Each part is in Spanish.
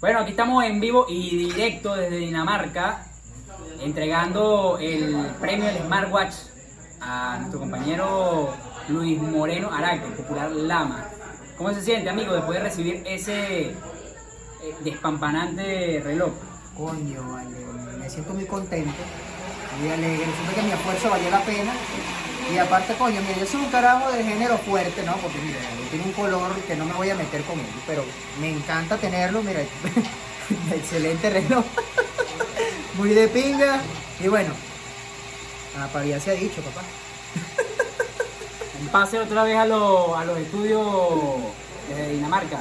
Bueno, aquí estamos en vivo y directo desde Dinamarca, entregando el premio del Smartwatch a nuestro compañero Luis Moreno Araque, popular Lama. ¿Cómo se siente, amigo, después de recibir ese despampanante reloj? Coño, vale, me siento muy contento, muy alegre, siento que mi esfuerzo valió la pena. Y aparte, coño, mira, yo soy un carajo de género fuerte, ¿no? Porque mira, tiene un color que no me voy a meter con él, pero me encanta tenerlo, mira, excelente reloj, muy de pinga, y bueno, la paridad se ha dicho, papá. Pase otra vez a los estudios de Dinamarca.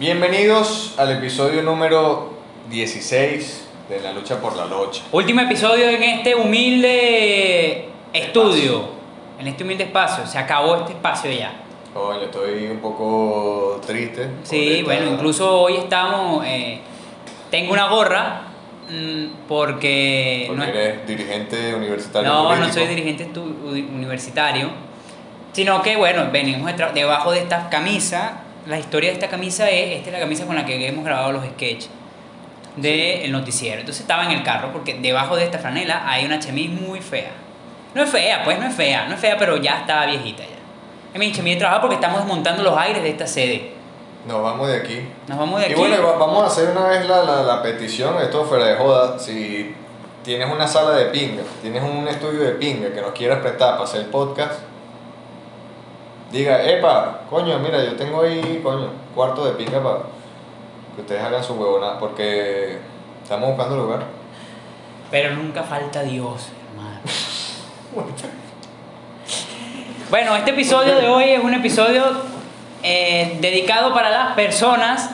Bienvenidos al episodio número 16 de La Lucha por la Locha. Último episodio en este humilde estudio, en este humilde espacio. Se acabó este espacio ya. Bueno, estoy un poco triste. Sí, bueno, incluso hoy estamos... tengo una gorra porque... Porque eres dirigente universitario. No, político. No soy dirigente universitario, sino que, bueno, venimos debajo de esta camisa. La historia de esta camisa esta es la camisa con la que hemos grabado los sketches del noticiero. Entonces estaba en el carro porque debajo de esta franela hay una chemise muy fea. No es fea, pero ya estaba viejita ya. Mi chemise de trabajo porque estamos desmontando los aires de esta sede. Nos vamos de aquí. Y bueno, vamos a hacer una vez la petición, esto fuera de joda, si tienes una sala de pinga, tienes un estudio de pinga que nos quieras prestar para hacer podcast, diga, epa, coño, mira, yo tengo ahí, coño, cuarto de pinga para que ustedes hagan su huevonada, porque estamos buscando lugar. Pero nunca falta Dios, hermano. Bueno, este episodio de hoy es un episodio... dedicado para las personas,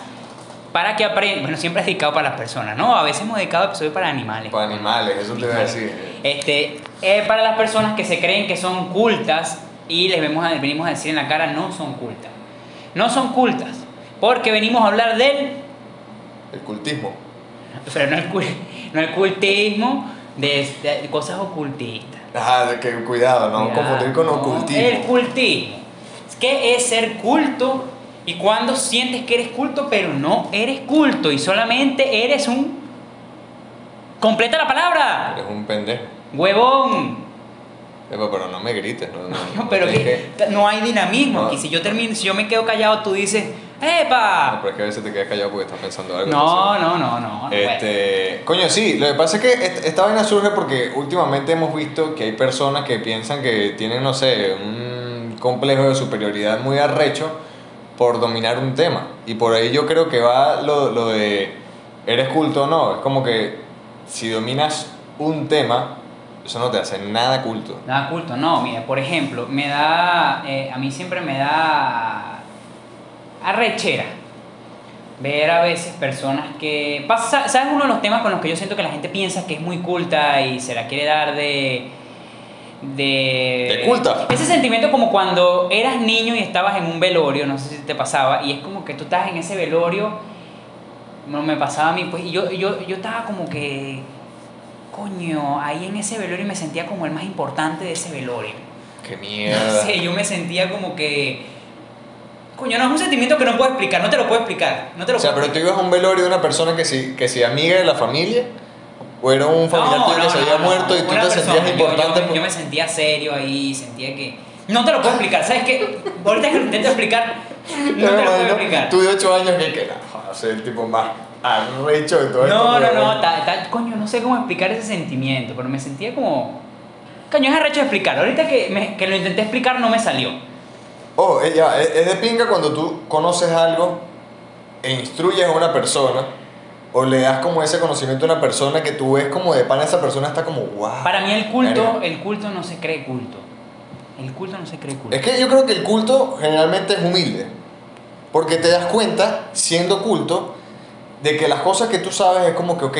para que aprendan. Bueno, siempre es dedicado para las personas, ¿no? A veces hemos dedicado episodios para animales. Para animales, eso te voy a decir. Para las personas que se creen que son cultas y les venimos a decir en la cara, no son cultas. No son cultas, porque venimos a hablar del... El cultismo. Pero no el cultismo de cosas ocultistas. Ajá, que cuidado, no confundir con ocultismo. El cultismo. ¿Qué es ser culto? Y cuando sientes que eres culto, pero no eres culto y solamente eres un... ¡Completa la palabra! Eres un pendejo. ¡Huevón! Pero no me grites. No, pero que no hay dinamismo. No. Y si yo me quedo callado, tú dices... ¡Epa! No, pero es que a veces te quedas callado porque estás pensando algo. No. Coño, sí, lo que pasa es que esta vaina surge porque últimamente hemos visto que hay personas que piensan que tienen, no sé, un complejo de superioridad muy arrecho por dominar un tema. Y por ahí yo creo que va lo de eres culto o no. Es como que si dominas un tema, eso no te hace nada culto. Nada culto, no. Mira, por ejemplo, a mí siempre me da... arrechera ver a veces personas que pasa, ¿sabes? Uno de los temas con los que yo siento que la gente piensa que es muy culta y se la quiere dar de culta, ese sentimiento como cuando eras niño y estabas en un velorio, no sé si te pasaba, y es como que tú estabas en ese velorio. No me pasaba a mí, pues, y yo estaba como que coño, ahí en ese velorio, y me sentía como el más importante de ese velorio. Qué mierda, no sé, yo me sentía como que coño, no es un sentimiento que no puedo explicar, no te lo puedo explicar. Pero tú ibas a un velorio de una persona que si amiga de la familia, o era un familiar tuyo que se había muerto y tú te sentías importante. Yo me sentía serio ahí, sentía que... No te lo puedo explicar, ¿sabes qué? Ahorita que lo intento explicar, no te lo puedo explicar. Tú de 8 años que no, soy el tipo más arrecho de todo esto. Coño, no sé cómo explicar ese sentimiento, pero me sentía como... Coño, es arrecho de explicar, ahorita que lo intenté explicar no me salió. Oh, es de pinga cuando tú conoces algo e instruyes a una persona o le das como ese conocimiento a una persona que tú ves como de pana, esa persona está como wow. Para mí el culto no se cree culto. Es que yo creo que el culto generalmente es humilde, porque te das cuenta siendo culto de que las cosas que tú sabes es como que ok,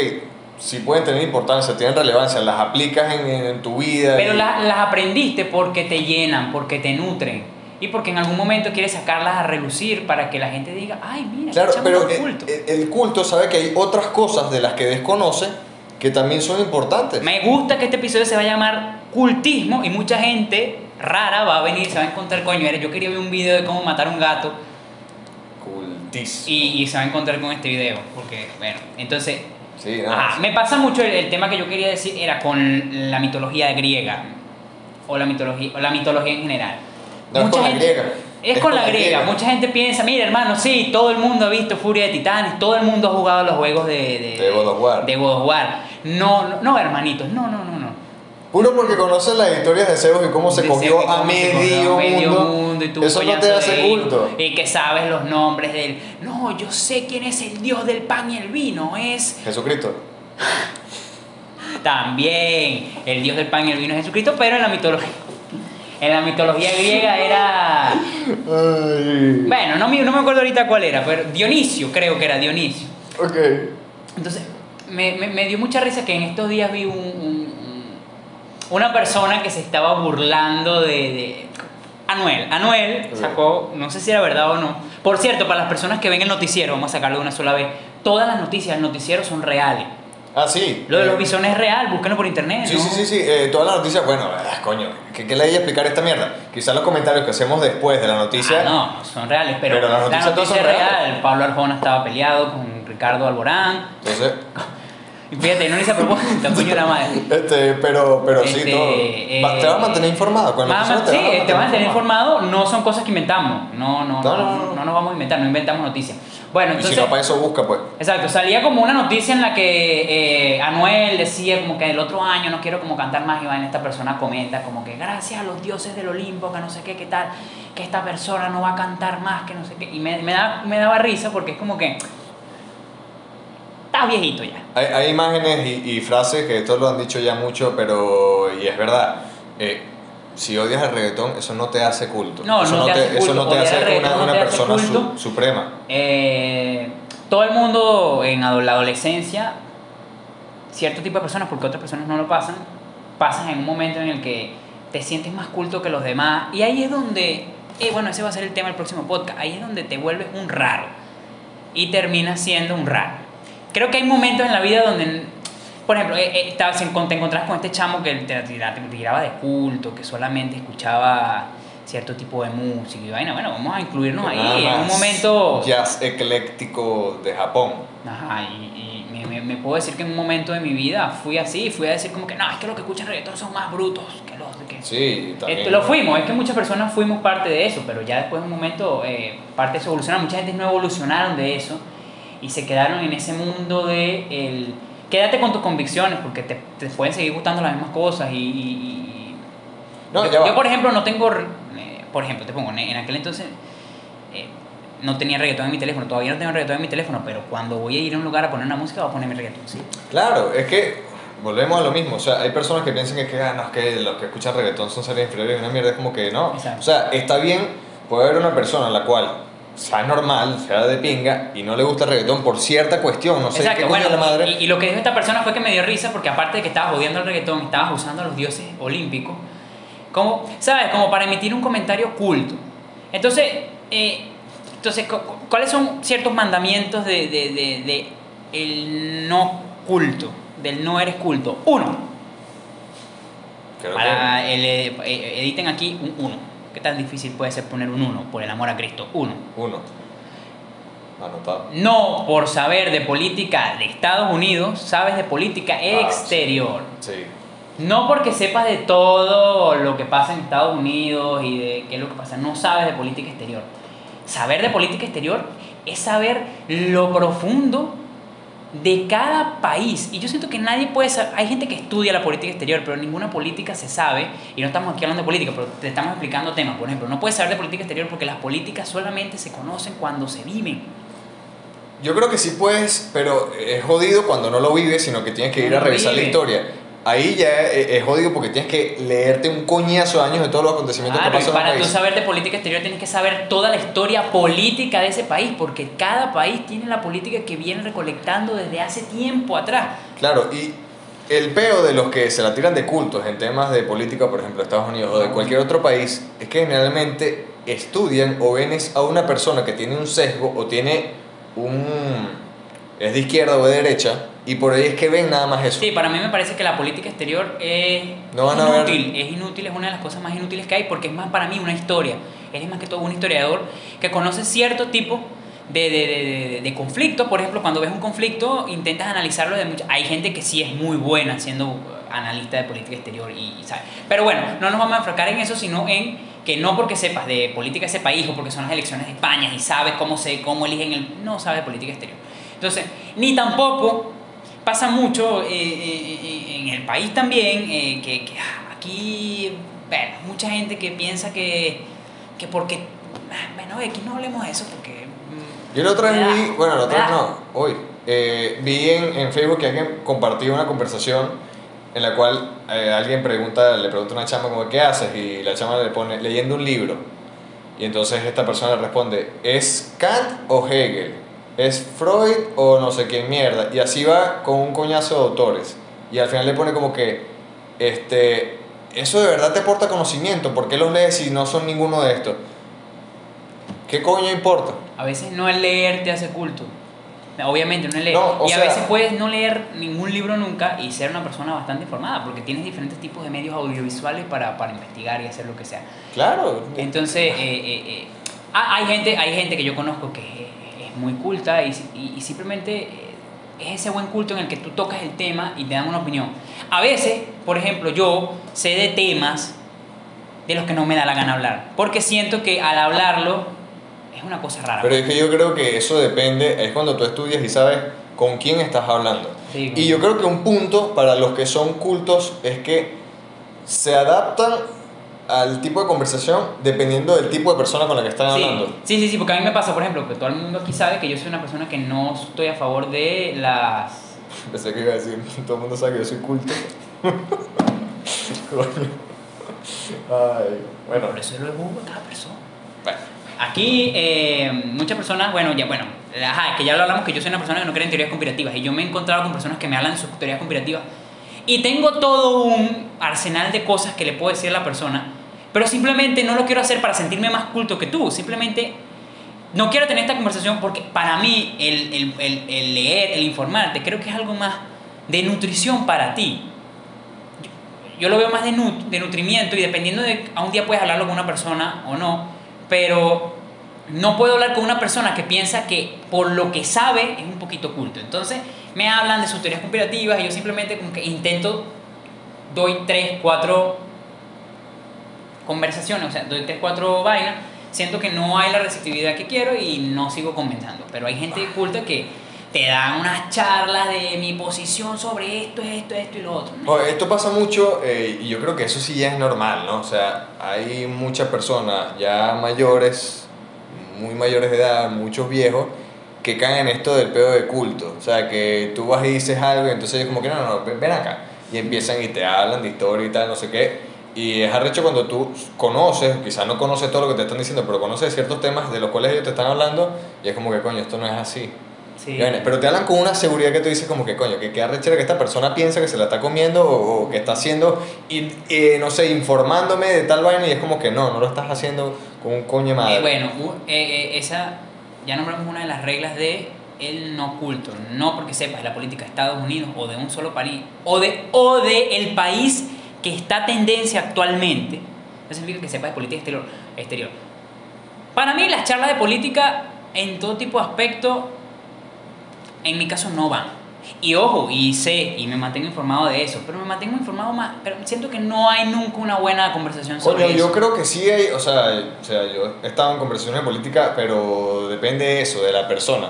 sí pueden tener importancia, tienen relevancia, las aplicas en tu vida. Pero las aprendiste porque te llenan, porque te nutren. Y porque en algún momento quieres sacarlas a relucir para que la gente diga, ay, mira, claro, pero culto. El culto sabe que hay otras cosas de las que desconoce que también son importantes. Me gusta que este episodio se va a llamar cultismo y mucha gente rara va a venir y se va a encontrar, coño, yo quería ver un video de cómo matar un gato. Cool. y se va a encontrar con este video, porque, bueno, entonces... Sí, no, ajá, sí. Me pasa mucho el tema que yo quería decir era con la mitología griega, o la mitología en general. No, mucha gente, la griega. Es con la griega. Mucha gente piensa, mira hermano, sí, todo el mundo ha visto Furia de Titanes, todo el mundo ha jugado los juegos de God of War. No, hermanitos, no. Puro porque conocen las historias de Zeus y cómo se cogió a medio mundo. Y eso no te hace culto. Y que sabes los nombres del... No, yo sé quién es el dios del pan y el vino, es... Jesucristo. También, el dios del pan y el vino es Jesucristo, pero en la mitología... En la mitología griega era... Bueno, no me acuerdo ahorita cuál era, pero Dionisio, creo que era Dionisio. Ok. Entonces, me dio mucha risa que en estos días vi una persona que se estaba burlando de Anuel. Anuel sacó, no sé si era verdad o no. Por cierto, para las personas que ven el noticiero, vamos a sacarlo de una sola vez. Todas las noticias del noticiero son reales. Ah, sí. Lo de los bisones es real, búsquenlo por internet. Sí, ¿no? Sí. Todas las noticias, bueno, coño, ¿qué le voy a explicar esta mierda? Quizás los comentarios que hacemos después de la noticia. No, son reales, pero las noticias, la noticia todas son reales. Pablo Arjona estaba peleado con Ricardo Alborán. Entonces... Fíjate, no le hice a propósito, coño la madre. Pero sí, todo. Te vas a mantener informado. Te vas a mantener informado. No son cosas que inventamos. No nos vamos a inventar, no inventamos noticias. Bueno, entonces, y si no, para eso busca, pues. Exacto, salía como una noticia en la que Anuel decía como que el otro año no quiero como cantar más, y va en esta persona comenta como que gracias a los dioses del Olimpo, que no sé qué, qué tal, que esta persona no va a cantar más, que no sé qué. Y me daba risa porque es como que... Estás viejito ya. Hay imágenes y frases que todos lo han dicho ya mucho, pero... Y es verdad. Si odias el reggaetón, eso no te hace culto. Eso no te hace una persona suprema. Todo el mundo en la adolescencia, cierto tipo de personas, porque otras personas no lo pasan, pasan en un momento en el que te sientes más culto que los demás. Y ahí es donde... bueno, ese va a ser el tema del próximo podcast. Ahí es donde te vuelves un raro. Y terminas siendo un raro. Creo que hay momentos en la vida donde... Por ejemplo, te encontrás con este chamo que te tiraba de culto, que solamente escuchaba cierto tipo de música. Y bueno, vamos a incluirnos ahí en un momento... Jazz ecléctico de Japón. Ajá, y me puedo decir que en un momento de mi vida fui así, fui a decir como que no, es que los que escuchan reggaetón son más brutos que los... Sí, también. Lo fuimos, es que muchas personas fuimos parte de eso, pero ya después de un momento parte de eso evolucionaron. Mucha gente no evolucionaron de eso y se quedaron en ese mundo de el... Quédate con tus convicciones, porque te pueden seguir gustando las mismas cosas y... No, yo por ejemplo no tengo... por ejemplo, te pongo, en aquel entonces no tenía reggaetón en mi teléfono, todavía no tengo reggaetón en mi teléfono, pero cuando voy a ir a un lugar a poner una música voy a poner mi reggaetón, sí. Claro, es que volvemos a lo mismo, o sea, hay personas que piensan que no, es que los que escuchan reggaetón son seres inferiores, una mierda, es como que no. Exacto. O sea, está bien, puede haber una persona a la cual... sea normal, sea de pinga y no le gusta el reggaetón por cierta cuestión, no sé. Exacto, qué bueno, la madre. Y lo que dijo esta persona fue que me dio risa porque aparte de que estabas odiando el reggaetón, estabas usando a los dioses olímpicos como, ¿sabes? Como para emitir un comentario culto. Entonces, ¿cuáles son ciertos mandamientos de el no culto, del no eres culto? Uno. Para que... editen aquí un uno. ¿Qué tan difícil puede ser poner un 1? Por el amor a Cristo, 1. 1. Anotado. No por saber de política de Estados Unidos, sabes de política exterior. Sí. No porque sepas de todo lo que pasa en Estados Unidos y de qué es lo que pasa, no sabes de política exterior. Saber de política exterior es saber lo profundo de cada país. Y yo siento que nadie puede saber. Hay gente que estudia la política exterior, pero ninguna política se sabe. Y no estamos aquí hablando de política, pero te estamos explicando temas. Por ejemplo, no puedes saber de política exterior porque las políticas solamente se conocen cuando se viven. Yo creo que sí puedes, pero es jodido cuando no lo vives, sino que tienes que ir a revisar la historia. Ahí ya es jodido porque tienes que leerte un coñazo de años de todos los acontecimientos que pasan en el país. Para tú saber de política exterior tienes que saber toda la historia política de ese país, porque cada país tiene la política que viene recolectando desde hace tiempo atrás. Claro, y el peo de los que se la tiran de cultos en temas de política, por ejemplo, de Estados Unidos o de cualquier otro país, es que generalmente estudian o ven a una persona que tiene un sesgo o tiene es de izquierda o de derecha, y por ahí es que ven nada más eso. Sí, para mí me parece que la política exterior es una de las cosas más inútiles que hay, porque es más para mí una historia. Eres más que todo un historiador que conoce cierto tipo de conflicto. Por ejemplo, cuando ves un conflicto, intentas analizarlo de muchas... Hay gente que sí es muy buena siendo analista de política exterior y ¿sabes? Pero bueno, no nos vamos a enfocar en eso, sino en que no porque sepas de política de ese país o porque son las elecciones de España y sabes cómo eligen el... No sabes de política exterior. Entonces, ni tampoco pasa mucho en el país también, que aquí... Bueno, mucha gente que piensa que porque... Bueno, aquí no hablemos de eso porque... Yo la otra vez vi... Bueno, la otra vez no, hoy. Vi en Facebook que alguien compartió una conversación en la cual alguien le pregunta a una chama como, ¿qué haces? Y la chama le pone, leyendo un libro. Y entonces esta persona le responde, ¿es Kant o Hegel? ¿Es Freud o no sé qué mierda? Y así va con un coñazo de autores. Y al final le pone como que... ¿eso de verdad te aporta conocimiento? ¿Por qué los lees si no son ninguno de estos? ¿Qué coño importa? A veces no el leer te hace culto. Obviamente no es leer. No, y a veces puedes no leer ningún libro nunca y ser una persona bastante informada, porque tienes diferentes tipos de medios audiovisuales para investigar y hacer lo que sea. Claro. Entonces, hay gente que yo conozco que es muy culta y simplemente... es ese buen culto en el que tú tocas el tema y te dan una opinión. A veces, por ejemplo, yo sé de temas de los que no me da la gana hablar, porque siento que al hablarlo es una cosa rara. Pero es que yo creo que eso depende, es cuando tú estudias y sabes con quién estás hablando. Sí, y yo creo que un punto para los que son cultos es que se adaptan al tipo de conversación dependiendo del tipo de persona con la que están hablando. Sí, porque a mí me pasa, por ejemplo, que todo el mundo aquí sabe que yo soy una persona que no estoy a favor de las... Pensé que iba a decir, todo el mundo sabe que yo soy culto. Ay, bueno. Por eso es lo de cada persona. Bueno. Aquí, muchas personas, es que ya lo hablamos, que yo soy una persona que no cree en teorías conspirativas, y yo me he encontrado con personas que me hablan de sus teorías conspirativas, y tengo todo un arsenal de cosas que le puedo decir a la persona, pero simplemente no lo quiero hacer para sentirme más culto que tú. Simplemente no quiero tener esta conversación porque para mí el leer, el informarte, creo que es algo más de nutrición para ti. Yo lo veo más de nutrimiento, y dependiendo de... A un día puedes hablarlo con una persona o no, pero no puedo hablar con una persona que piensa que por lo que sabe es un poquito culto. Entonces me hablan de sus teorías conspirativas y yo simplemente como que intento, doy 3, 4 vainas, siento que no hay la receptividad que quiero y no sigo comentando. Pero hay gente culta que te da unas charlas de mi posición sobre esto y lo otro, ¿no? Oye, esto pasa mucho, y yo creo que eso sí ya es normal, ¿no? O sea, hay muchas personas ya mayores, muy mayores de edad, muchos viejos, que caen en esto del pedo de culto. O sea, que tú vas y dices algo y entonces ellos como que no, ven acá. Y empiezan y te hablan de historia y tal, no sé qué. Y es arrecho cuando tú conoces, quizás no conoces todo lo que te están diciendo, pero conoces ciertos temas de los cuales ellos te están hablando y es como que coño, esto no es así. Sí. Pero te hablan con una seguridad que tú dices como que coño, que arrechera que esta persona piensa que se la está comiendo o que está haciendo, y no sé, informándome de tal vaina, y es como que no lo estás haciendo con un coño madre. Esa... Ya nombramos una de las reglas de el no culto. No porque sepas la política de Estados Unidos o de un solo país o de el país que está tendencia actualmente, no significa que sepas de política exterior. Para mí las charlas de política en todo tipo de aspecto, en mi caso, no van. Y ojo, y sé, y me mantengo informado de eso, pero me mantengo informado más, pero siento que no hay nunca una buena conversación sobre eso. Yo creo que sí hay, o sea, yo he estado en conversaciones de política, pero depende de eso, de la persona,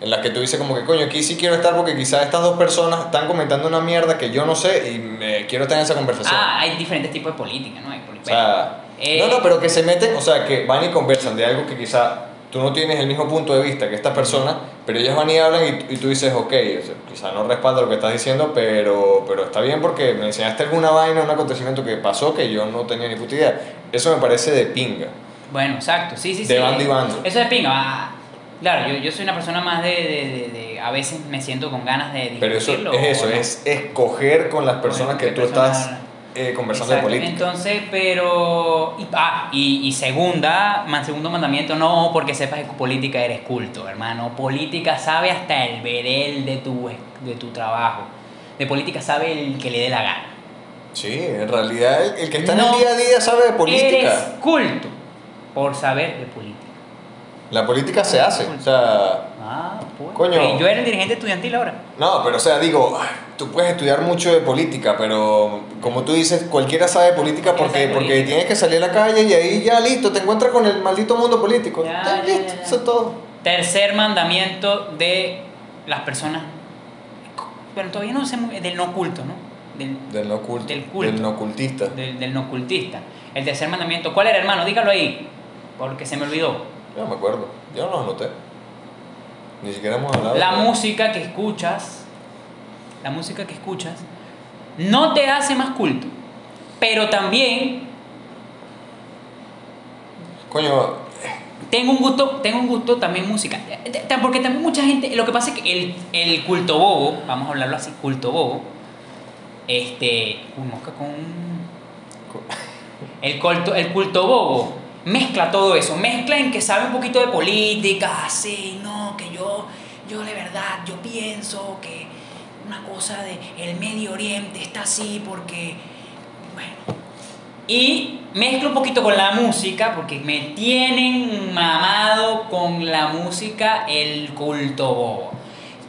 en las que tú dices como que coño, aquí sí quiero estar porque quizás estas dos personas están comentando una mierda que yo no sé y me quiero estar en esa conversación. Hay diferentes tipos de política, ¿no? Hay política. O sea, pero que se meten, o sea, que van y conversan de algo que quizá tú no tienes el mismo punto de vista que estas personas, pero ellas van y hablan y tú dices, ok, quizá no respalda lo que estás diciendo, pero está bien porque me enseñaste alguna vaina, un acontecimiento que pasó que yo no tenía ni puta idea. Eso me parece de pinga. Bueno, exacto, sí. De bando y bando. Eso es de pinga. Claro, yo soy una persona más de a veces me siento con ganas de discutirlo. Pero eso, es escoger con las personas que tú estás conversando de política. Entonces, pero... Y segundo mandamiento, no porque sepas que política eres culto, hermano. Política sabe hasta el bedel de tu trabajo. De política sabe el que le dé la gana. Sí, en realidad el que está en el día a día sabe de política. Eres culto por saber de política. La política se hace, o sea... Ah, pues. Coño. Yo era el dirigente estudiantil ahora. No, pero o sea, digo, tú puedes estudiar mucho de política, pero como tú dices, cualquiera sabe política porque tienes que salir a la calle y ahí ya listo, te encuentras con el maldito mundo político. Ya, listo, ya. Eso es todo. Tercer mandamiento de las personas, pero todavía no sé, del no culto, ¿no? Del no culto. Del culto. Del no cultista. Del no cultista. El tercer mandamiento, ¿cuál era, hermano? Dígalo ahí, porque se me olvidó. Yo no me acuerdo, yo no lo anoté. Ni siquiera hemos hablado. La música que escuchas, no te hace más culto, pero también... Coño... Tengo un gusto también musical. Porque también mucha gente... Lo que pasa es que el culto bobo, vamos a hablarlo así, culto bobo, el culto bobo mezcla todo eso, mezcla en que sabe un poquito de política, así, no, que yo de verdad, yo pienso que una cosa de el Medio Oriente está así porque, bueno, y mezclo un poquito con la música porque me tienen mamado con la música el culto bobo,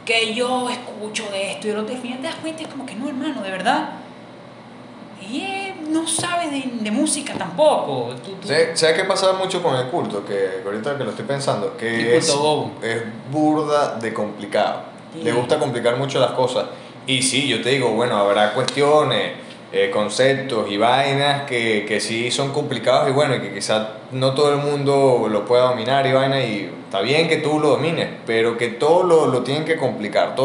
que yo escucho de esto y el otro, al final te das cuenta, es como que no, hermano, de verdad, y no sabe de música tampoco. ¿Sabes qué pasa mucho con el culto? Que ahorita que lo estoy pensando, que es burda de complicado. Sí. Le gusta complicar mucho las cosas. Y sí, yo te digo, bueno, habrá cuestiones, conceptos y vainas que sí son complicados y bueno, y que quizás no todo el mundo lo pueda dominar y vaina, y está bien que tú lo domines, pero que todo lo tienen que complicar.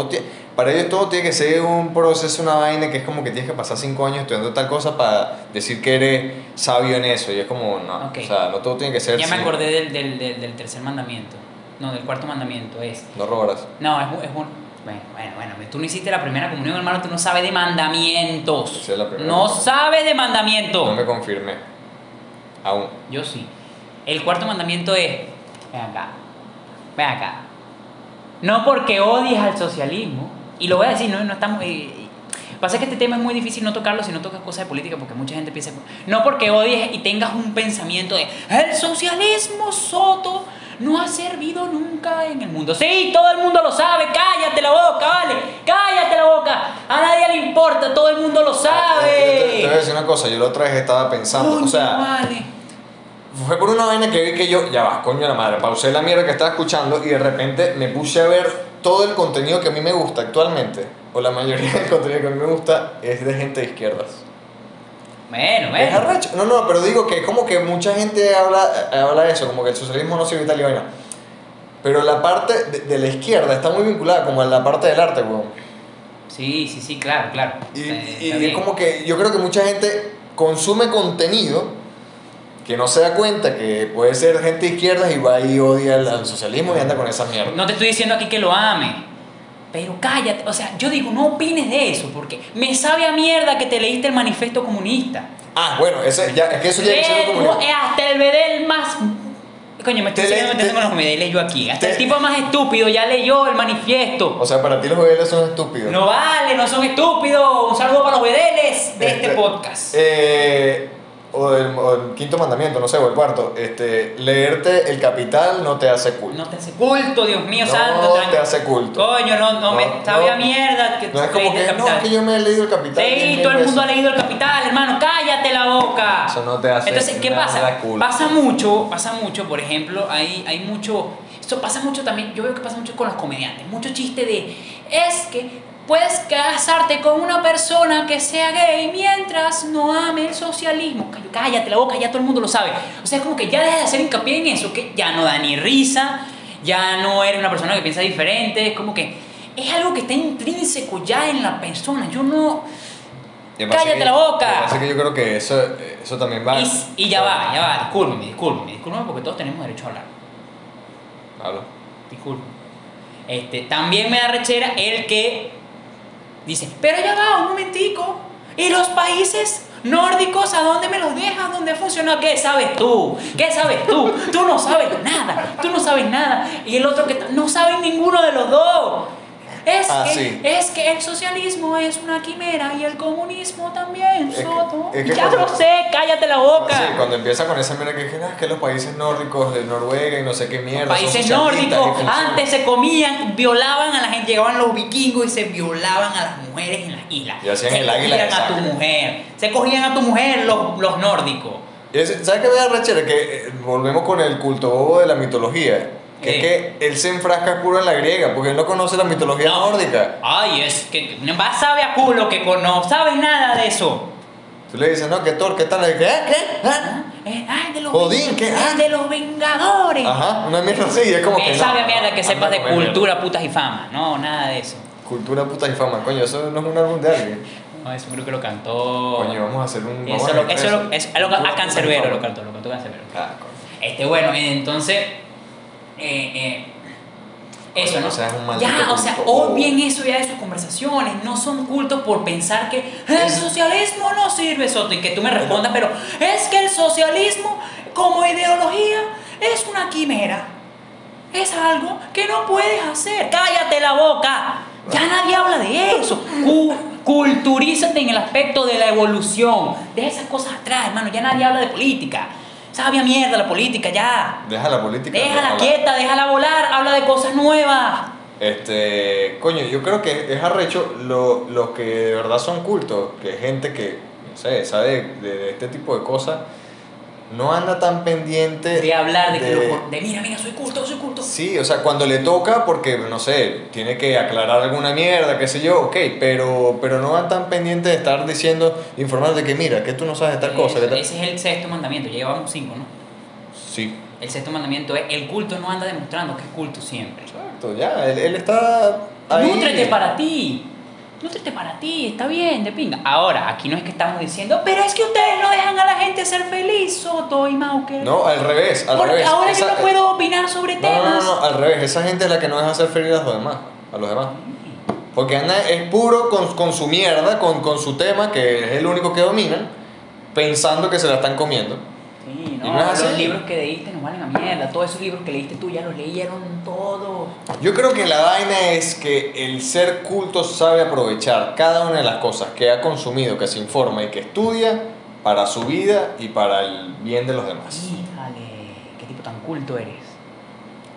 Para ellos todo tiene que ser un proceso, una vaina que es como que tienes que pasar 5 años estudiando tal cosa para decir que eres sabio en eso. Y es como, no, okay. O sea, no todo tiene que ser... Ya me acordé del tercer mandamiento. No, del cuarto mandamiento es... No robarás. No, es un... Bueno, tú no hiciste la primera comunión, hermano, tú no sabes de mandamientos. Esa es la primera. No sabes de mandamientos. No me confirmé. Aún. Yo sí. El cuarto mandamiento es... Ven acá. No porque odies al socialismo... Y lo voy a decir, no estamos... Pasa que este tema es muy difícil no tocarlo si no tocas cosas de política, porque mucha gente piensa... No porque odies y tengas un pensamiento de... El socialismo, Soto, no ha servido nunca en el mundo. Sí, todo el mundo lo sabe. Cállate la boca, vale. Cállate la boca. A nadie le importa. Todo el mundo lo sabe. Te voy a decir una cosa. Yo la otra vez estaba pensando... Uy, o sea, vale. Fue por una vaina que vi que yo... Ya va, coño la madre. Pausé la mierda que estaba escuchando y de repente me puse a ver... Todo el contenido que a mí me gusta actualmente, o la mayoría del contenido que a mí me gusta, es de gente de izquierdas. Bueno. Es arrecho. No, pero digo que es como que mucha gente habla eso, como que el socialismo no sirve tal y vaina. Pero la parte de la izquierda está muy vinculada como a la parte del arte, weón. Sí, claro. Y es como que yo creo que mucha gente consume contenido que no se da cuenta que puede ser gente de izquierdas y va y odia al socialismo y anda con esa mierda. No te estoy diciendo aquí que lo ame, pero cállate. O sea, yo digo, no opines de eso, porque me sabe a mierda que te leíste el manifiesto comunista. Ah, bueno, eso ya es el comunismo. Hasta el bedel más... Coño, me estoy metiendo con los bedeles yo aquí. Hasta el tipo más estúpido ya leyó el manifiesto. O sea, para ti los bedeles son estúpidos. No vale, no son estúpidos. Un saludo para los bedeles de este podcast. O el quinto mandamiento, no sé, o el cuarto, leerte El Capital no te hace culto. No te hace culto, Dios mío, no santo. No te hace culto. Coño, no me sabe a mierda. No es como que, no, es que yo me he leído El Capital. Sí, todo el mundo ha leído El Capital, hermano, cállate la boca. Eso no te hace culto. Entonces, ¿qué pasa? Pasa mucho, por ejemplo, hay mucho, eso pasa mucho también, yo veo que pasa mucho con los comediantes, mucho chiste de, es que... Puedes casarte con una persona que sea gay mientras no ame el socialismo. Cállate la boca, ya todo el mundo lo sabe. O sea, es como que ya dejas de hacer hincapié en eso, que ya no da ni risa, ya no eres una persona que piensa diferente. Es como que es algo que está intrínseco ya en la persona. Yo no... ¡Cállate la boca! Así que yo creo que eso también va... Y ya va, discúlpame, porque todos tenemos derecho a hablar. Hablo. Discúlpame. También me da rechera el que... Dice, pero ya va, un momentico, ¿y los países nórdicos a dónde me los dejas? ¿Dónde funciona? ¿Qué sabes tú? Tú no sabes nada, y el otro que no saben ninguno de los dos. Es que el socialismo es una quimera y el comunismo también, Soto. Ya lo sé, cállate la boca. Sí, cuando empieza con esa mierda que los países nórdicos de Noruega y no sé qué mierda. Los países nórdicos antes se comían, violaban a la gente, llegaban los vikingos y se violaban a las mujeres en las islas. Y hacían el águila. Se cogían a tu mujer, se cogían a tu mujer los nórdicos. ¿Sabes qué me da rachera? Que volvemos con el culto bobo de la mitología. Que es que él se enfrasca a culo en la griega, porque él no conoce la mitología nórdica. Ay, es que vas a saber a culo que no sabes nada de eso. Tú le dices, no, que Thor, ¿qué tal? ¿Qué? De los Odín, ¿qué? De los Vengadores. Ajá, una mierda así, es como que sabe a mierda que sepas de cultura, putas y fama. No, nada de eso. Cultura, putas y fama, coño, eso no es un álbum de alguien. No, eso creo que lo cantó. Coño, vamos a hacer un. A Cancerbero lo cantó Cancerbero. Ah, bueno, entonces. Eso, ¿no? O sea, odien eso ya de sus conversaciones. No son cultos por pensar que el socialismo no sirve, Soto. Y que tú me respondas, pero es que el socialismo como ideología es una quimera. Es algo que no puedes hacer. ¡Cállate la boca! Ya nadie habla de eso. Culturízate en el aspecto de la evolución. Deja esas cosas atrás, hermano. Ya nadie habla de política. Sabia mierda la política, ya. Deja la política. Déjala quieta, déjala volar. Habla de cosas nuevas. Coño, yo creo que es arrecho los que de verdad son cultos. Que gente que, no sé, sabe de este tipo de cosas. No anda tan pendiente de hablar de mira, soy culto. Sí, o sea, cuando le toca, porque, no sé, tiene que aclarar alguna mierda, qué sé yo, ok, pero no van tan pendiente de estar diciendo, informándote que mira, que tú no sabes de tal cosa. Ese es el sexto mandamiento, ya llevamos 5, ¿no? Sí. El sexto mandamiento es, el culto no anda demostrando que es culto siempre. Exacto, ya, él está ahí. Nútrete para ti, está bien, de pinga. Ahora, aquí no es que estamos diciendo, pero es que ustedes no dejan a la gente ser feliz, Soto y Mauker. No, al revés. Ahora yo no puedo opinar sobre temas. No, al revés. Esa gente es la que no deja hacer feliz a los demás. Porque anda, es puro con su mierda, con su tema, que es el único que dominan, pensando que se la están comiendo. Sí, no, los libros que leíste nos valen a mierda. Todos esos libros que leíste tú ya los leyeron todos. Yo creo que la vaina es que el ser culto sabe aprovechar cada una de las cosas que ha consumido, que se informa y que estudia para su vida y para el bien de los demás. Híjale, qué tipo tan culto eres.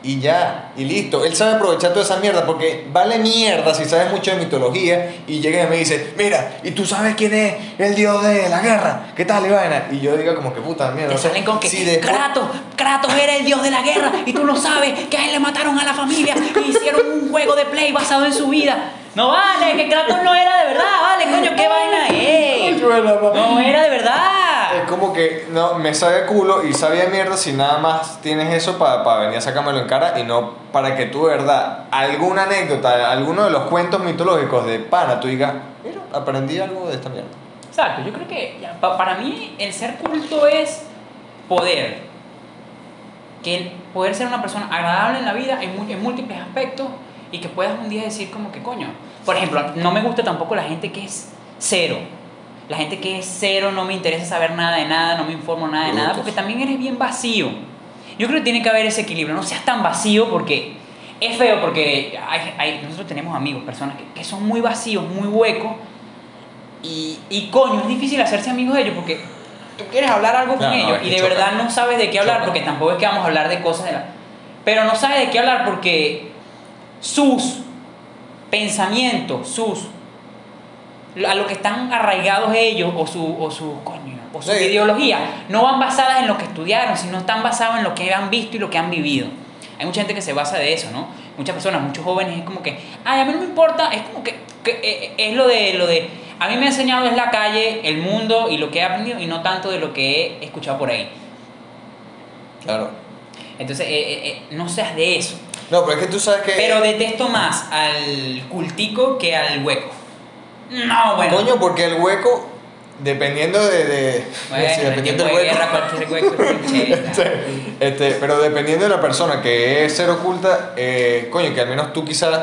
Y ya, y listo. Él sabe aprovechar toda esa mierda porque vale mierda si sabes mucho de mitología y llega y me dice, mira, ¿y tú sabes quién es el dios de la guerra? ¿Qué tal, Ivana? Y yo digo como que puta mierda. Te salen con que si Kratos era el dios de la guerra y tú no sabes que a él le mataron a la familia y hicieron un juego de play basado en su vida. No vale, que Kratos no era de verdad, vale, coño, qué vaina es. No era de verdad. Es como que no, me sabe a culo y sabe a mierda si nada más tienes eso para venir a sacármelo en cara y no para que tú de verdad, alguna anécdota, alguno de los cuentos mitológicos de pana, tú digas, pero aprendí algo de esta mierda. Exacto, yo creo que para mí el ser culto es poder. Que poder ser una persona agradable en la vida en múltiples aspectos. Y que puedas un día decir como que coño. Por ejemplo, no me gusta tampoco la gente que es cero. La gente que es cero, no me interesa saber nada de nada, no me informo nada de nada, porque también eres bien vacío. Yo creo que tiene que haber ese equilibrio. No seas tan vacío porque es feo, porque nosotros tenemos amigos, personas que son muy vacíos, muy huecos. Y coño, es difícil hacerse amigos de ellos porque tú quieres hablar algo con ellos y de verdad no sabes de qué hablar, porque tampoco es que vamos a hablar de cosas pero no sabes de qué hablar porque sus pensamientos, a lo que están arraigados ellos o su ideología no van basadas en lo que estudiaron, sino están basadas en lo que han visto y lo que han vivido. Hay mucha gente que se basa de eso, ¿no? Muchas personas, muchos jóvenes, es como que, ay, a mí no me importa, es como que es lo de, a mí me ha enseñado es la calle, el mundo y lo que he aprendido y no tanto de lo que he escuchado por ahí. Claro. Entonces, no seas de eso. No, pero es que tú sabes que... Pero detesto más al cultico que al hueco. No, bueno. Coño, porque el hueco, dependiendo dependiendo del hueco... Cualquier hueco pero dependiendo de la persona que es cero culta, coño, que al menos tú quizás...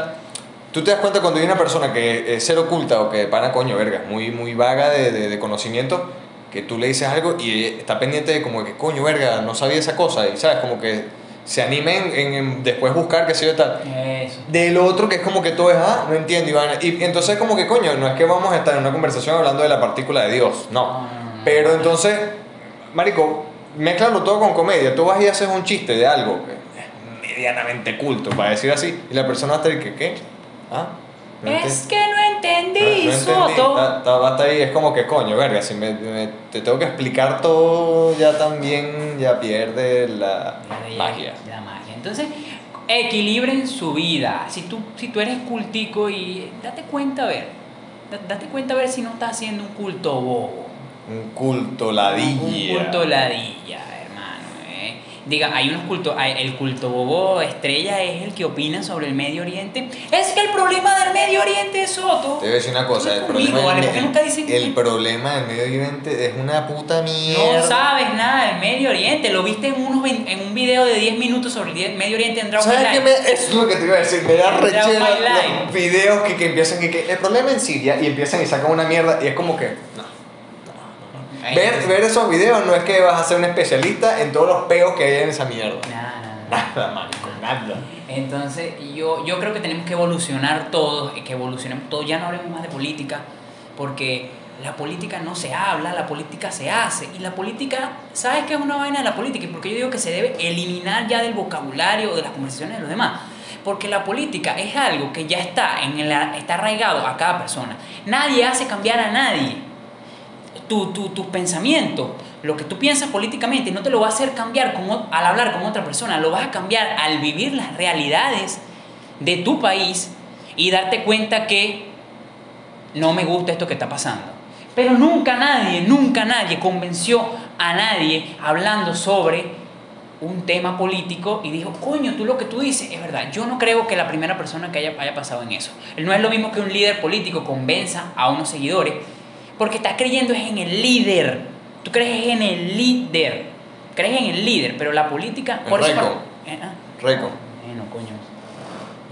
Tú te das cuenta cuando hay una persona que es cero culta o que pana, coño, verga, muy, muy vaga de conocimiento, que tú le dices algo y está pendiente de como que, coño, verga, no sabía esa cosa, y sabes, como que... se animen en después buscar qué sé yo tal. Eso. Del otro que es como que todo es, ah, no entiendo, Ivana. Y entonces como que coño, no es que vamos a estar en una conversación hablando de la partícula de Dios, no. Pero entonces, marico, mézclalo todo con comedia. Tú vas y haces un chiste de algo que es medianamente culto, para decir así, y la persona va a estar que, ¿qué? ¿Ah? No es que no entendí, Soto. Hasta ahí es como que coño, verga, si te tengo que explicar todo, ya también ya pierde la magia. La magia. Entonces, equilibren su vida. Si tú eres cultico y date cuenta, a ver. Date cuenta, a ver si no estás haciendo un culto bobo. Un culto ladilla. Un culto ladilla, hermano. Diga, hay unos cultos. El culto bobo estrella es el que opina sobre el Medio Oriente. Es que el problema del Medio Oriente es Soto. Te voy a decir una cosa: el problema del Medio Oriente es una puta mierda. No sabes nada del Medio Oriente. Lo viste en un video de 10 minutos sobre el Medio Oriente en Dragon Ball. Eso es lo que te iba a decir. Me da rechera los videos que empiezan que el problema en Siria y empiezan y sacan una mierda. Y es como que. No. Ver esos videos no es que vas a ser un especialista en todos los peos que hay en esa mierda. Nada. Entonces yo creo que tenemos que evolucionar todos, que evolucionemos todos. Ya no hablemos más de política, porque la política no se habla, la política se hace. Y la política, ¿sabes qué es una vaina de la política? Porque yo digo que se debe eliminar ya del vocabulario o de las conversaciones de los demás. Porque la política es algo que ya está arraigado a cada persona. Nadie hace cambiar a nadie. Tus pensamientos, lo que tú piensas políticamente, no te lo va a hacer cambiar al hablar con otra persona, lo vas a cambiar al vivir las realidades de tu país y darte cuenta que no me gusta esto que está pasando. Pero nunca nadie convenció a nadie hablando sobre un tema político y dijo, coño, tú lo que tú dices es verdad. Yo no creo que la primera persona que haya pasado en eso. No es lo mismo que un líder político convenza a unos seguidores. Porque estás creyendo en el líder. Tú crees en el líder. Crees en el líder, pero la política... Por Raycon. Eso Raycon. No, coño.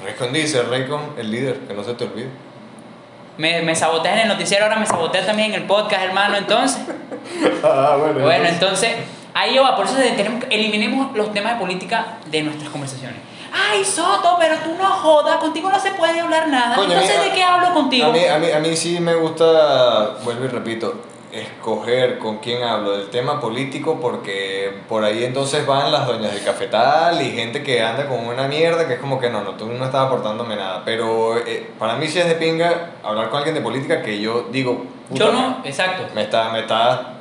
Raycon dice, Raycon, el líder, que no se te olvide. Me saboteas en el noticiero, ahora me saboteas también en el podcast, hermano, entonces. Bueno, entonces, ahí va. Por eso eliminemos los temas de política de nuestras conversaciones. Ay, Soto, pero tú no jodas, contigo no se puede hablar nada. Coño, no sé de qué hablo contigo. A mí sí me gusta, vuelvo y repito, escoger con quién hablo del tema político, porque por ahí entonces van las doñas del cafetal y gente que anda con una mierda que es como que no, tú no estás aportándome nada. Pero para mí sí es de pinga hablar con alguien de política que yo digo, puta, yo no, exacto. Me está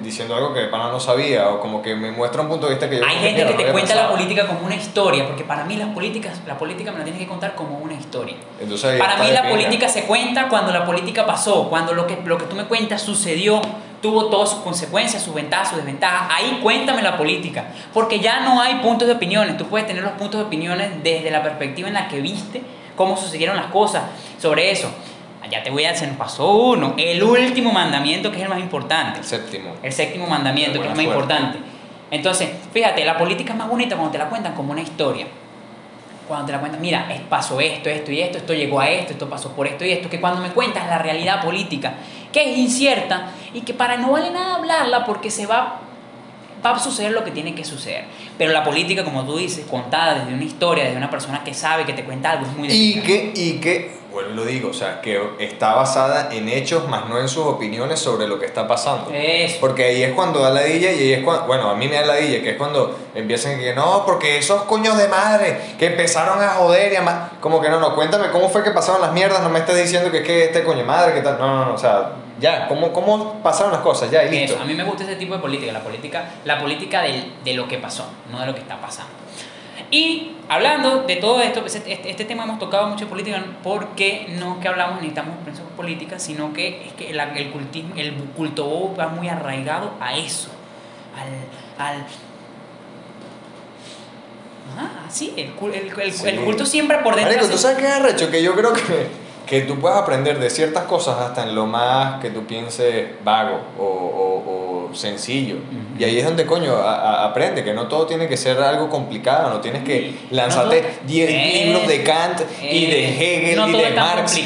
diciendo algo que para no sabía, o como que me muestra un punto de vista que yo... Hay gente que te cuenta la política como una historia, porque para mí la política me la tienes que contar como una historia. Entonces, para mí la política se cuenta cuando la política pasó, cuando lo que tú me cuentas sucedió, tuvo todas sus consecuencias, sus ventajas, sus desventajas. Ahí cuéntame la política, porque ya no hay puntos de opiniones. Tú puedes tener los puntos de opiniones desde la perspectiva en la que viste cómo sucedieron las cosas sobre eso. Ya te voy a... Se nos pasó uno. El último mandamiento, que es el más importante. El séptimo. El séptimo mandamiento, que es el más importante. Entonces, fíjate, la política es más bonita cuando te la cuentan como una historia. Cuando te la cuentan, mira, pasó esto, esto y esto, esto llegó a esto, esto pasó por esto y esto. Que cuando me cuentas la realidad política, que es incierta y que para no vale nada hablarla porque va a suceder lo que tiene que suceder. Pero la política, como tú dices, contada desde una historia, desde una persona que sabe, que te cuenta algo, es muy difícil. Bueno, lo digo, o sea, que está basada en hechos, más no en sus opiniones sobre lo que está pasando. Eso. Porque ahí es cuando da ladilla y ahí es cuando... Bueno, a mí me da ladilla, que es cuando empiezan que no, porque esos coños de madre que empezaron a joder y a... Como que no, cuéntame cómo fue que pasaron las mierdas, no me estés diciendo que es que este coño de madre, que tal... No, o sea, ya, ¿cómo pasaron las cosas? Ya, y listo. Eso, a mí me gusta ese tipo de política, la política de lo que pasó, no de lo que está pasando. Y hablando de todo esto, pues este tema hemos tocado mucho en política, porque no es que hablamos ni estamos presos en política, sino que es que el culto bobo va muy arraigado a eso. Sí, el culto siempre por dentro. Marico, ¿tú sabes qué es arrecho? Que yo creo que tú puedes aprender de ciertas cosas hasta en lo más que tú pienses vago o sencillo. Uh-huh. Y ahí es donde, coño, aprende que no todo tiene que ser algo complicado, no tienes que lanzarte 10 libros de Kant y de Hegel y de Marx.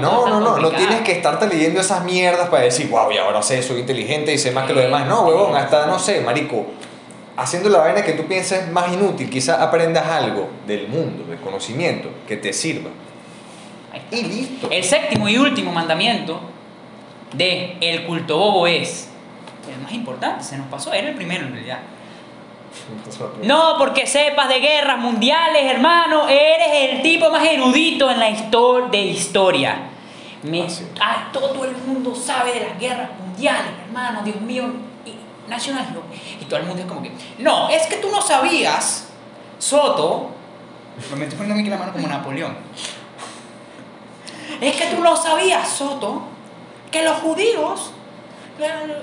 No tienes que estarte leyendo esas mierdas para decir, wow, y ahora soy inteligente y sé más que los demás. No, huevón, hasta, no sé, marico, haciendo la vaina que tú piensas más inútil, quizás aprendas algo del mundo, del conocimiento, que te sirva. Y listo. El séptimo y último mandamiento de el culto bobo es el más importante, se nos pasó, era el primero en realidad. No, porque sepas de guerras mundiales, hermano, eres el tipo más erudito en la historia. Todo el mundo sabe de las guerras mundiales, hermano, Dios mío, nacional. Y todo el mundo es como que, no, es que tú no sabías, Soto, me estoy poniendo aquí la mano como Napoleón. Es que tú no sabías, Soto, que los judíos,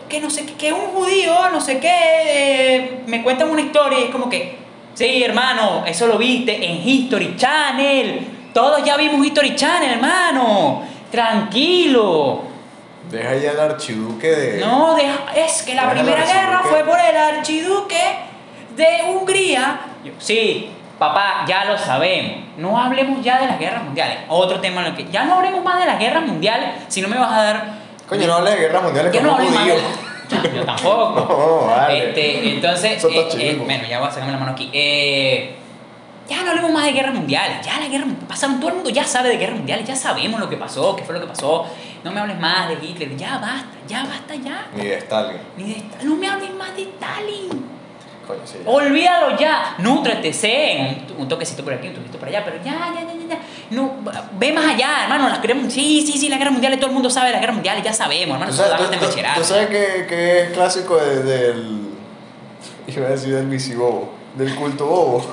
que no sé, que un judío, no sé qué, me cuentan una historia y es como que, sí, hermano, eso lo viste en History Channel. Todos ya vimos History Channel, hermano. Tranquilo. Deja ya el archiduque de... No, deja, es que la primera guerra fue por el archiduque de Hungría. Sí, papá, ya lo sabemos. No hablemos ya de las guerras mundiales. Otro tema en el que... Ya no hablemos más de las guerras mundiales, si no me vas a dar... Coño, no hables de guerras mundiales como un judío. No, yo tampoco. No, vale. Entonces, bueno, ya voy a sacarme la mano aquí. Ya no hablemos más de guerras mundiales. Ya la guerra pasaron, todo el mundo ya sabe de guerras mundiales. Ya sabemos lo que pasó, qué fue lo que pasó. No me hables más de Hitler. Ya basta, ya basta, ya. Ni de Stalin. No me hables más de Stalin. Coño, sí, ya. Olvídalo ya. Nútrate, sé. Un toquecito por aquí, un toquecito por allá. Pero ya. No, ve más allá, hermano. Las guerras, sí, las guerras mundiales, todo el mundo sabe de las guerras mundiales, ya sabemos, hermano. ¿Tú sabes que es clásico del... Iba a decir del misibobo, del culto bobo.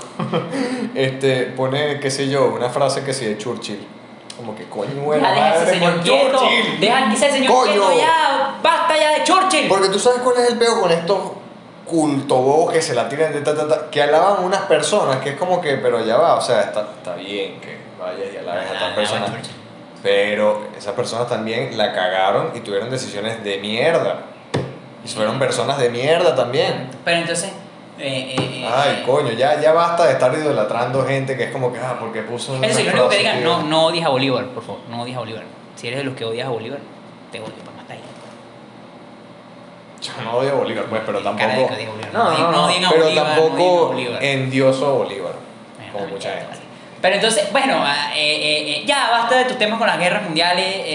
Pone, qué sé yo, una frase que sí de Churchill. Como que coño, bueno, deja ese señor quieto. Deja ese señor quieto ya. Basta ya de Churchill. Porque tú sabes cuál es el peo con estos cultobobos que se la tiran de que alaban unas personas, que es como que, pero ya va, o sea, está bien que vayas y alabes a estas personas. Pero esas personas también la cagaron y tuvieron decisiones de mierda. Y fueron personas de mierda también. Pero entonces... Ay, coño, ya basta de estar idolatrando gente que es como que, porque puso un... Eso, yo creo que digan, no odies a Bolívar, por favor, no odies a Bolívar. Si eres de los que odias a Bolívar, te odio para matar. Yo no odio a Bolívar, pues, pero tampoco... No, pero tampoco endioso a Bolívar, como mucha gente. Pero entonces, bueno, ya basta de tus temas con las guerras mundiales,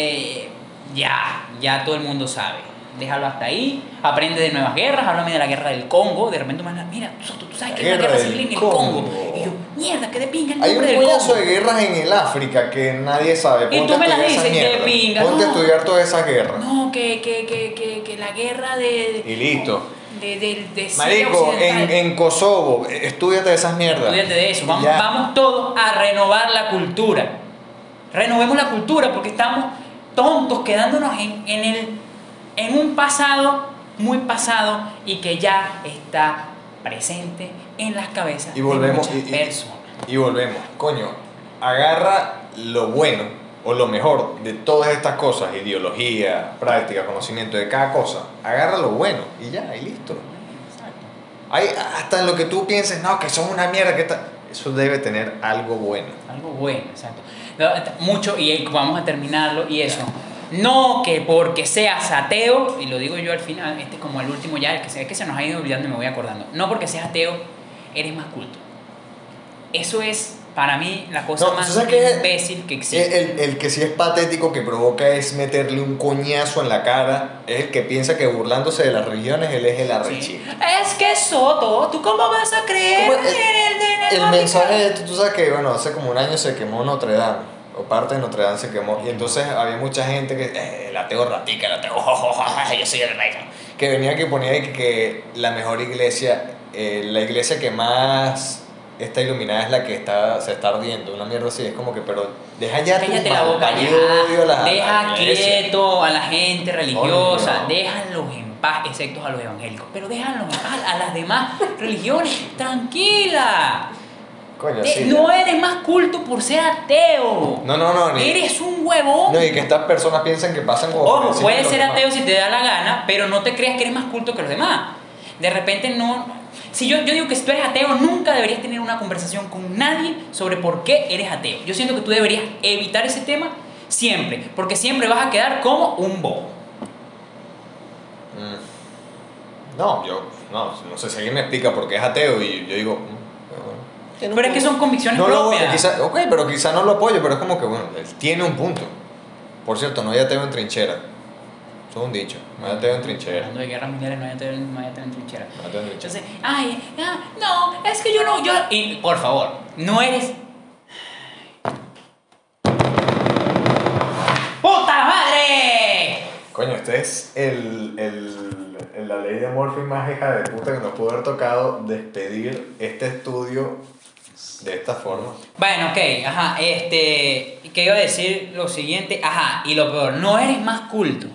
ya todo el mundo sabe. Déjalo hasta ahí, aprende de nuevas guerras, háblame de la guerra del Congo. De repente me van a decir, mira, tú sabes que hay una guerra civil en el Congo. Y yo, mierda, que de pinga el nombre del Congo. Hay un pedazo de guerras en el África que nadie sabe. Ponte y tú me las dices, de pinga. Ponte a estudiar todas esas guerras. No, que la guerra de... Y listo. De marico, en Kosovo, estúdiate de esas mierdas. Estúdiate de eso. Vamos todos a renovar la cultura. Renovemos la cultura porque estamos tontos quedándonos en un pasado muy pasado y que ya está presente en las cabezas de muchas personas. Y volvemos, coño, agarra lo bueno o lo mejor de todas estas cosas, ideología, práctica, conocimiento de cada cosa, agarra lo bueno y ya, y listo. Exacto. Hay, hasta en lo que tú pienses, no, que son una mierda, que eso debe tener algo bueno. Algo bueno, exacto. Mucho, y vamos a terminarlo, y eso... Ya. No que porque seas ateo, y lo digo yo al final, este es como el último ya, es que se nos ha ido olvidando y me voy acordando. No porque seas ateo, eres más culto. Eso es, para mí, la cosa más imbécil que existe. El que sí es patético, que provoca es meterle un coñazo en la cara, es el que piensa que burlándose de las religiones, él es el arrechín. Sí. Es que Soto, ¿tú cómo vas a creer en el mensaje de esto? Tú sabes que, bueno, hace como un año se quemó Notre Dame. O parte de Notre Dame se quemó. Y entonces había mucha gente que... el ateo ratica, el ateo... yo soy el Raycon. Que venía que ponía que la mejor iglesia... la iglesia que más está iluminada es la que se está ardiendo. Una mierda así. Es como que... Pero deja ya tu odio. Deja quieto a la gente religiosa. Déjalos en paz, excepto a los evangélicos. Pero déjalos en paz a las demás religiones. Tranquila. Coño, sí, no eres más culto por ser ateo. No. Eres un huevón. No, y que estas personas piensan que pasan como... Ojo, puedes ser ateo si te da la gana, pero no te creas que eres más culto que los demás. De repente no... Si yo digo que si tú eres ateo, nunca deberías tener una conversación con nadie sobre por qué eres ateo. Yo siento que tú deberías evitar ese tema siempre, porque siempre vas a quedar como un bobo. No, yo... no sé si alguien me explica por qué es ateo y yo digo... Pero es que son convicciones propias. Ok, pero quizá no lo apoyo, pero es como que, bueno, él tiene un punto. Por cierto, no hay ateo en trinchera. Eso es un dicho, no hay ateo en trinchera. Cuando hay guerras mundiales no hay ateo en trinchera. Entonces, ay, no, es que yo no... Y, por favor, no eres... ¡Puta madre! Coño, este es la ley de Murphy más hija de puta que nos pudo haber tocado despedir este estudio de esta forma. Bueno, ok, ajá, que iba a decir lo siguiente, ajá, y lo peor, no eres más culto.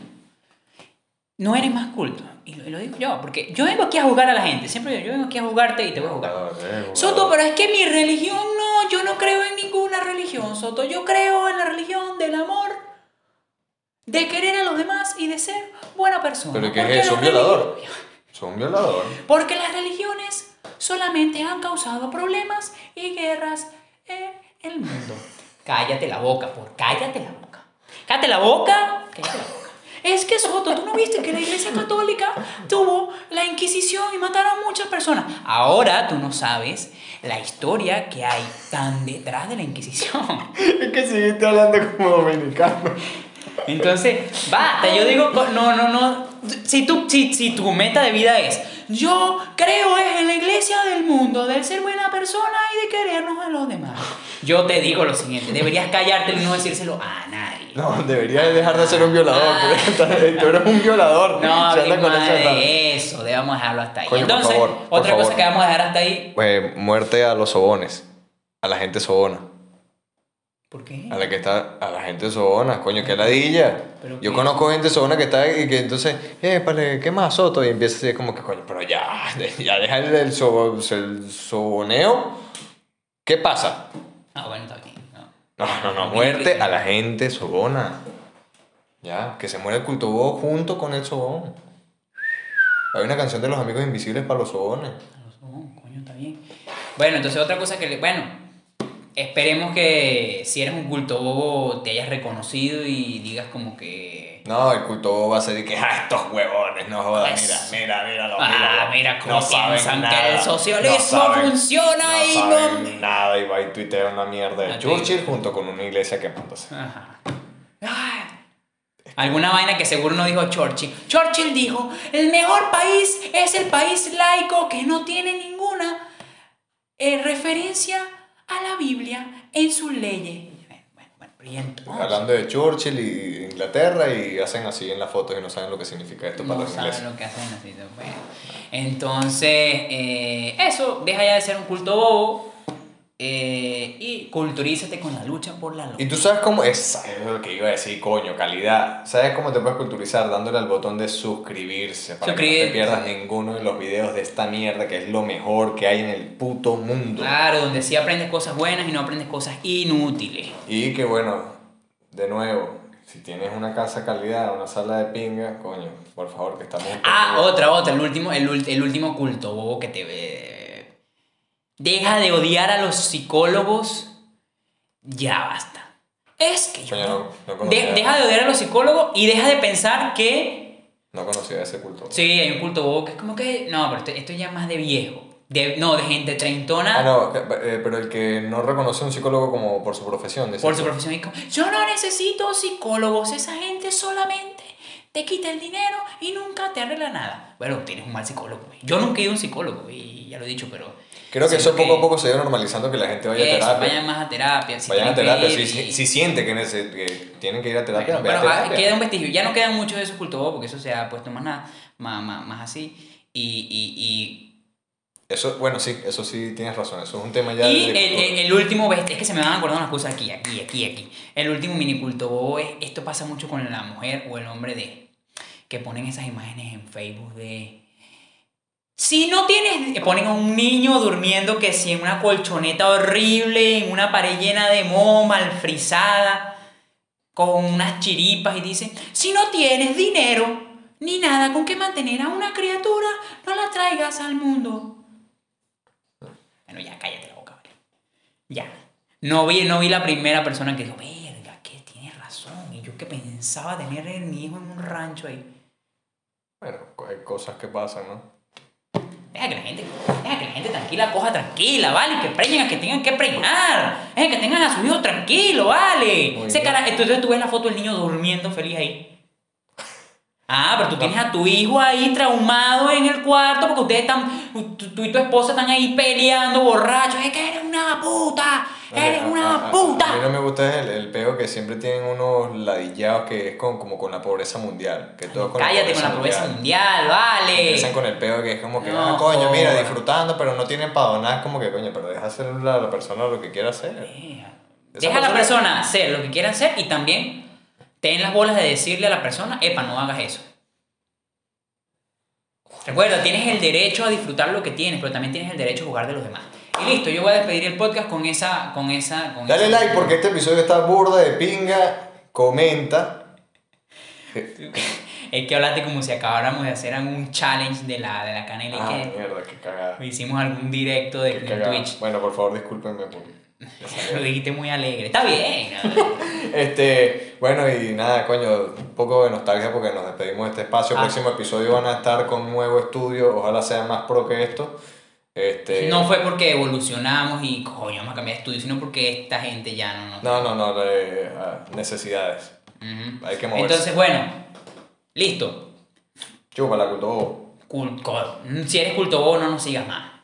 No eres más culto. Y lo digo yo, porque yo vengo aquí a jugar a la gente, siempre yo vengo aquí a jugarte y te voy a jugar. Soto, pero es que mi religión no, yo no creo en ninguna religión, Soto, yo creo en la religión del amor. De querer a los demás y de ser buena persona. ¿Pero qué es? ¿Un violador? ¿Son violador? Porque las religiones solamente han causado problemas y guerras en el mundo. Cállate la boca, cállate la boca. Cállate la boca. Cállate la boca. Es que, Soto, ¿tú no viste que la Iglesia Católica tuvo la Inquisición y mataron a muchas personas? Ahora tú no sabes la historia que hay tan detrás de la Inquisición. Es que seguiste hablando como dominicano. Entonces, basta, yo digo, no, si tu meta de vida es, yo creo en la iglesia del mundo, de ser buena persona y de querernos a los demás. Yo te digo lo siguiente, deberías callarte y no decírselo a nadie. No, deberías dejar de ser un violador, porque tú eres un violador. No, de eso, debemos dejarlo hasta ahí. Coño, entonces, por favor, otra cosa que vamos a dejar hasta ahí. Muerte a los sobones, a la gente sobona. ¿Por qué? A la gente sobona, coño, qué ladilla. Yo conozco gente sobona que está y que entonces, ¿qué más, Soto? Y empieza así como que, coño, pero ya deja el soboneo. ¿Qué pasa? Ah, bueno, está aquí. No, muerte a la gente sobona. Ya, que se muere el culto bobo junto con el sobón. Hay una canción de Los Amigos Invisibles para los sobones. Para los sobones, coño, está bien. Bueno, entonces otra cosa que esperemos que si eres un culto bobo te hayas reconocido y digas como que... No, el culto bobo va a ser de que estos huevones, no jodas, pues... míralo. Ah, mira cómo no piensan que el socialismo funciona y no... No saben nada y va y tuitea una mierda de Churchill junto con una iglesia quemándose. Ajá. Alguna vaina que seguro no dijo Churchill. Churchill dijo, el mejor país es el país laico que no tiene ninguna referencia a la Biblia en sus leyes. Bueno, hablando de Churchill y Inglaterra y hacen así en las fotos y no saben lo que significa esto para los ingleses. No saben lo que hacen así. Bueno. Entonces, eso, deja ya de ser un culto bobo y culturízate con la lucha por la luz. Y tú sabes cómo es lo que iba a decir, coño, calidad. ¿Sabes cómo te puedes culturizar? Dándole al botón de suscribirse para que no te pierdas ninguno de los videos de esta mierda que es lo mejor que hay en el puto mundo. Claro, donde sí aprendes cosas buenas y no aprendes cosas inútiles. Y que bueno, de nuevo, si tienes una casa calidad, una sala de pinga, coño, por favor, que estamos... otra, el último culto bobo que te ve. Deja de odiar a los psicólogos, ya basta. Es que yo deja de odiar a los psicólogos y deja de pensar que... No conocía ese culto. Sí, hay un culto bobo que es como que... No, pero esto ya más de viejo. De gente treintona. Ah, no, pero el que no reconoce a un psicólogo como por su profesión. Por su profesión. Es como, yo no necesito psicólogos, esa gente solamente te quita el dinero y nunca te arregla nada. Bueno, tienes un mal psicólogo. Yo nunca he ido a un psicólogo y ya lo he dicho, pero... Creo que eso poco a poco se va normalizando, que la gente vaya a terapia. Vayan más a terapia. Vayan a terapia. Si siente que tienen que ir a terapia, bueno, pero queda un vestigio. Ya no quedan muchos de esos cultos porque eso se ha puesto más así. Eso, bueno, sí, eso sí tienes razón. Eso es un tema ya... Y el último... Es que se me van acordando las cosas aquí. El último mini culto bobo es... Esto pasa mucho con la mujer o el hombre de... Que ponen esas imágenes en Facebook de... Si no tienes... Ponen a un niño durmiendo que si en una colchoneta horrible, en una pared llena de moho, mal frisada, con unas chiripas y dicen, si no tienes dinero ni nada con que mantener a una criatura, no la traigas al mundo. Bueno, ya, cállate la boca, ¿vale? Ya. No vi la primera persona que dijo, verga, que tiene razón. Y yo que pensaba tener a mi hijo en un rancho ahí. Bueno, hay cosas que pasan, ¿no? deja que la gente tranquila coja tranquila, ¿vale? Que preñen a que tengan que preñar, deja que tengan a su hijo tranquilo, ¿vale? Ese cara, entonces tú ves la foto del niño durmiendo feliz ahí. Ah, pero tú tienes a tu hijo ahí traumado en el cuarto porque ustedes están, tú y tu esposa están ahí peleando, borrachos. Es que eres una puta, eres una puta. A mí no me gusta el peo que siempre tienen unos ladillados que es como con la pobreza mundial. Que todos con cállate la pobreza mundial, vale. Empiezan con el peo que es como que, no, coño, mira, disfrutando, pero no tienen para donar. Es como que, coño, pero deja hacer a la persona lo que quiera hacer. Deja a la persona hacer lo que quiera hacer y también... ten las bolas de decirle a la persona, epa, no hagas eso. Recuerda, tienes el derecho a disfrutar lo que tienes, pero también tienes el derecho a jugar de los demás. Y listo, yo voy a despedir el podcast con esa... Dale esa... like porque este episodio está burda de pinga. Comenta. Es que hablaste como si acabáramos de hacer algún challenge de la canela. Y ah, que mierda, qué cagada. Hicimos algún directo de Twitch. Bueno, por favor, discúlpenme por... lo dijiste muy alegre, está bien, ¿no? Bueno, y nada, coño, un poco de nostalgia porque nos despedimos de este espacio. Próximo episodio van a estar con nuevo estudio, ojalá sea más pro que esto. No fue porque evolucionamos y coño vamos a cambiar de estudio, sino porque esta gente ya necesidades. Hay que moverse. Entonces, bueno, listo. Chúpala, culto bobo. Si eres culto bobo, no nos sigas más.